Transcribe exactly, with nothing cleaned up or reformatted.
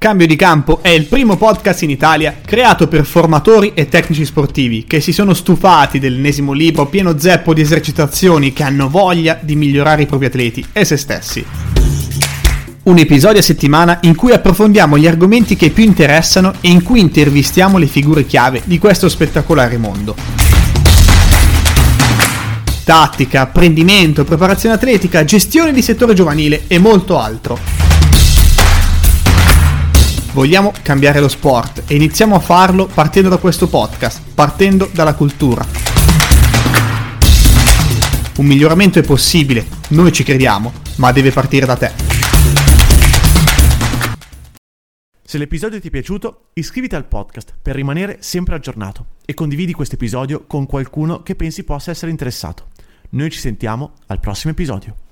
Cambio di campo è il primo podcast in Italia creato per formatori e tecnici sportivi che si sono stufati dell'ennesimo libro pieno zeppo di esercitazioni, che hanno voglia di migliorare i propri atleti e se stessi. Un episodio a settimana in cui approfondiamo gli argomenti che più interessano e in cui intervistiamo le figure chiave di questo spettacolare mondo. Tattica, apprendimento, preparazione atletica, gestione di settore giovanile e molto altro. Vogliamo cambiare lo sport e iniziamo a farlo partendo da questo podcast, partendo dalla cultura. Un miglioramento è possibile, noi ci crediamo, ma deve partire da te. Se l'episodio ti è piaciuto, iscriviti al podcast per rimanere sempre aggiornato e condividi questo episodio con qualcuno che pensi possa essere interessato. Noi ci sentiamo al prossimo episodio.